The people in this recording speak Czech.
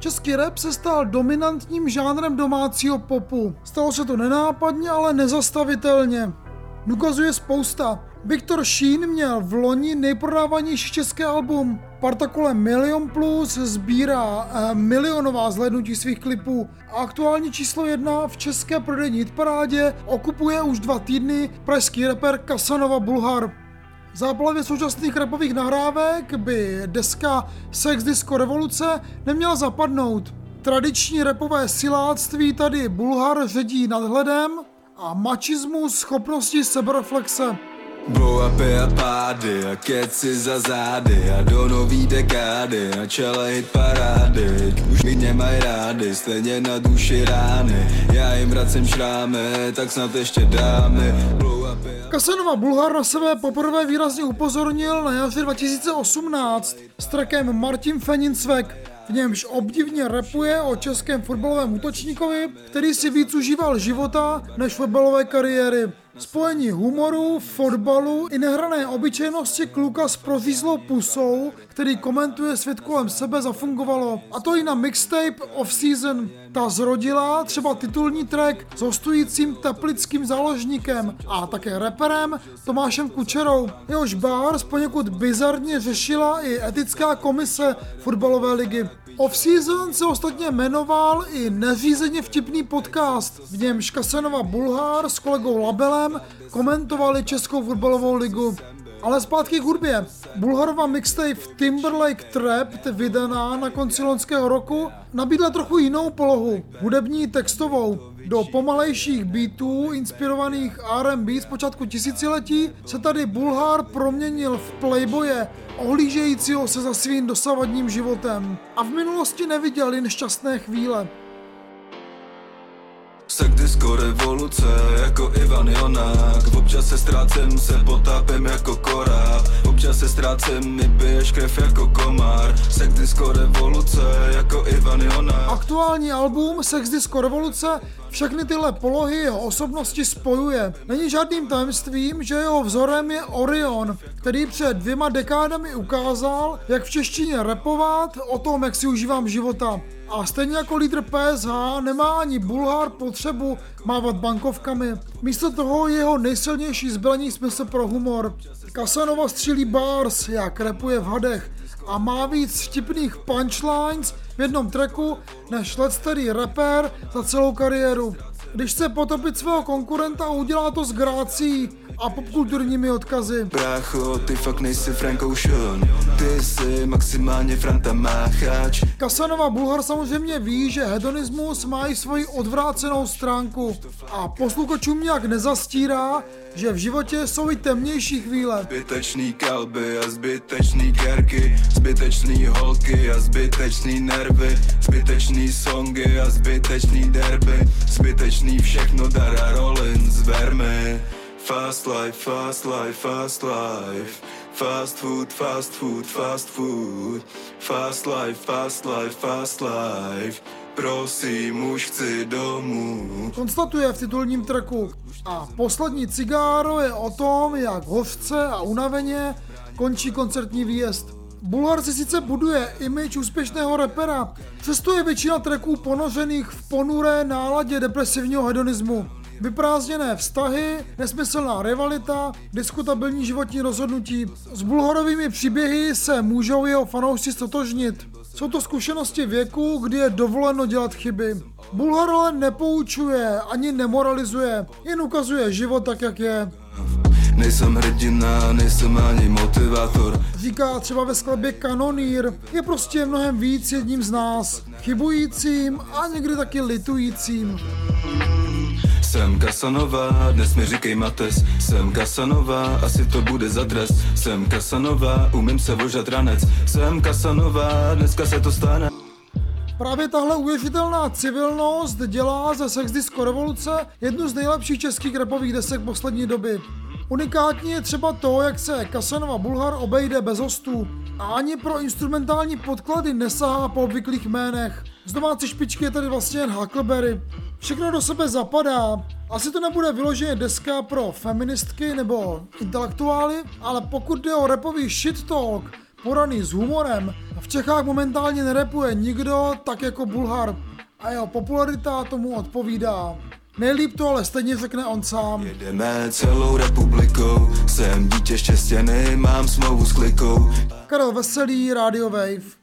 Český rap se stal dominantním žánrem domácího popu. Stalo se to nenápadně, ale nezastavitelně. Důkazuje spousta. Viktor Šín měl v loni nejprodávanější české album. Partakule milion plus, sbírá milionová zhlédnutí svých klipů. Aktuální číslo 1 v české prodejní hitparádě okupuje už 2 týdny pražský rapper Casanova Bulhar. V záplavě současných rapových nahrávek by deska Sex Disco Revoluce neměla zapadnout. Tradiční rapové siláctví tady Bulhar ředí nadhledem a mačismus schopnosti sebereflexe. Blow-upy a pády a keci za zády a do nový dekády na čele hit parády. Už mi nemají rády, stejně na duši rány. Já jim vracím šrámy, tak snad ještě dáme. Casanova Bulhar na sebe poprvé výrazně upozornil na jaře 2018 s trackem Martin Fenin's Weg, v němž obdivně rapuje o českém fotbalovém útočníkovi, který si víc užíval života než fotbalové kariéry. Spojení humoru, fotbalu i nehrané obyčejnosti kluka s prořízlou pusou, který komentuje svět kolem sebe, zafungovalo. A to i na mixtape Off-Season. Ta zrodila třeba titulní track s hostujícím teplickým záložníkem a také raperem Tomášem Kučerou. Jehož bars poněkud bizarně řešila i etická komise fotbalové ligy. Off-Season se ostatně jmenoval i neřízeně vtipný podcast, v němž Casanova Bulhar s kolegou Labelem komentovali Českou fotbalovou ligu. Ale zpátky k hudbě. Bulharova mixtape Timberlake Trapped, vydaná na konci loňského roku, nabídla trochu jinou polohu, hudební textovou. Do pomalejších beatů, inspirovaných R&B z počátku tisíciletí, se tady Bulhar proměnil v playboye, ohlížejícího se za svým dosavadním životem. A v minulosti neviděl jen šťastné chvíle. Sex disco revoluce, jako Ivan Jonák. Občas se ztrácím, se potápím jako koráb. Občas se ztrácím, mi biješ krev jako komár. Sex disco revoluce, jako Ivan Jonák. Aktuální album Sex disco revoluce všechny tyhle polohy jeho osobnosti spojuje. Není žádným tajemstvím, že jeho vzorem je Orion, který před 2 dekádami ukázal, jak v češtině rapovat o tom, jak si užívám života. A stejně jako lídr PSH nemá ani Bulhar potřebu mávat bankovkami. Místo toho jeho nejsilnější zbraní smysl pro humor. Casanova střílí bars, jak rapuje v hadech, a má víc vtipných punchlines v jednom tracku než leckterý rapper za celou kariéru. Když chce potopit svého konkurenta, udělá to s grácí a popkulturními odkazy. Brácho, ty fakt nejsi Frankoušon, ty jsi maximálně Franta Máchač. Casanova Bulhar samozřejmě ví, že hedonismus má i svoji odvrácenou stránku a posluchačům nějak nezastírá, že v životě jsou i temnější chvíle. Zbytečný kalby a zbytečný kerky, zbytečný holky a zbytečný nervy, zbytečný songy a zbytečný derby, zbytečný všechno Dara Rollins vermy. Fast life, fast life, fast life. Fast food, fast food, fast food. Fast life, fast life, fast life. Prosím, už chci domů. Konstatuje v titulním tracku. A poslední cigáro je o tom, jak hořce a unaveně končí koncertní výjezd. Bulhar si sice buduje image úspěšného rapera, přesto je většina tracků ponořených v ponuré náladě depresivního hedonismu. Vyprázdněné vztahy, nesmyslná rivalita, diskutabilní životní rozhodnutí. S Bulharovými příběhy se můžou jeho fanoušci stotožnit. Jsou to zkušenosti věku, kdy je dovoleno dělat chyby. Bulhar ale nepoučuje ani nemoralizuje, jen ukazuje život tak, jak je. Nejsem hrdina, nejsem ani motivátor. Říká třeba ve skladbě Kanonýr, je prostě mnohem víc jedním z nás, chybujícím a někdy taky litujícím. Jsem Casanova, dnes mi říkej Mates. Jsem Casanova, asi to bude za trest. Jsem Casanova, umím se vožat ranec. Jsem Casanova, dneska se to stane. Právě tahle uvěřitelná civilnost dělá ze Sex Disco Revoluce jednu z nejlepších českých rapových desek poslední doby. Unikátní je třeba to, jak se Casanova Bulhar obejde bez hostů a ani pro instrumentální podklady nesahá po obvyklých jménech. Z domácí špičky je tady vlastně jen Huckleberry. Všechno do sebe zapadá. Asi to nebude vyloženě deska pro feministky nebo intelektuály, ale pokud jde o rapový shit talk, poraný s humorem. V Čechách momentálně nerapuje nikdo tak jako Bulhar a jeho popularita tomu odpovídá. Nejlíp to ale stejně řekne on sám. Jedeme celou republikou, jsem dítě štěstěný, mám smlouvu s klikou. Karel Veselý, Radio Wave.